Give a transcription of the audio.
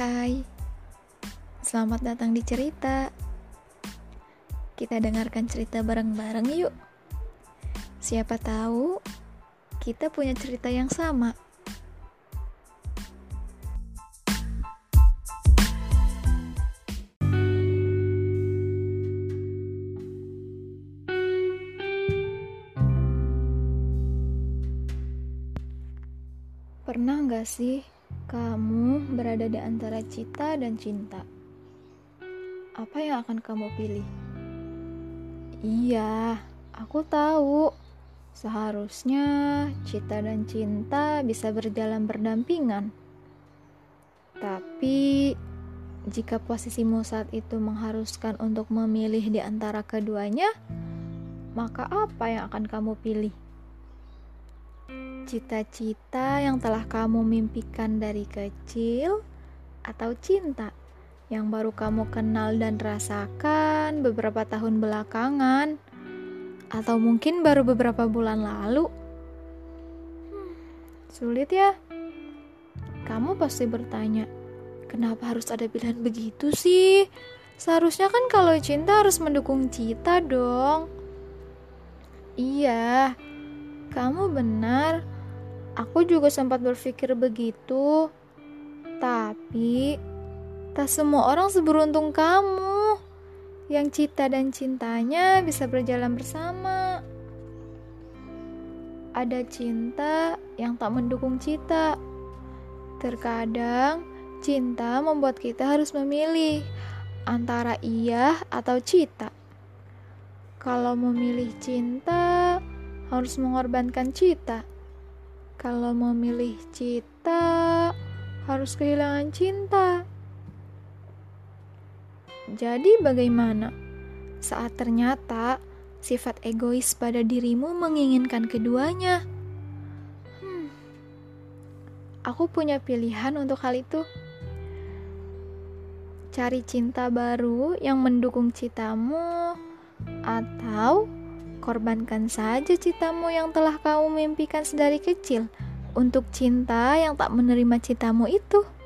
Hai, selamat datang di cerita. Kita dengarkan cerita bareng-bareng yuk. Siapa tahu kita punya cerita yang sama. Pernah gak sih kamu berada di antara cita dan cinta? Apa yang akan kamu pilih? Iya, aku tahu. Seharusnya cita dan cinta bisa berjalan berdampingan. Tapi, jika posisimu saat itu mengharuskan untuk memilih di antara keduanya, maka apa yang akan kamu pilih? Cita-cita yang telah kamu mimpikan dari kecil, atau cinta yang baru kamu kenal dan rasakan beberapa tahun belakangan, atau mungkin baru beberapa bulan lalu? Sulit ya? Kamu pasti bertanya, kenapa harus ada pilihan begitu sih? Seharusnya kan kalau cinta harus mendukung cita dong. Iya, kamu benar. Aku juga sempat berpikir begitu. Tapi, tak semua orang seberuntung kamu yang cita dan cintanya bisa berjalan bersama. Ada cinta yang tak mendukung cita. Terkadang, cinta membuat kita harus memilih antara iya atau cita. Kalau memilih cinta, harus mengorbankan cita. Kalau memilih cita, harus kehilangan cinta. Jadi bagaimana saat ternyata sifat egois pada dirimu menginginkan keduanya? Aku punya pilihan untuk hal itu. Cari cinta baru yang mendukung citamu, atau korbankan saja citamu yang telah kamu mimpikan sedari kecil untuk cinta yang tak menerima citamu itu.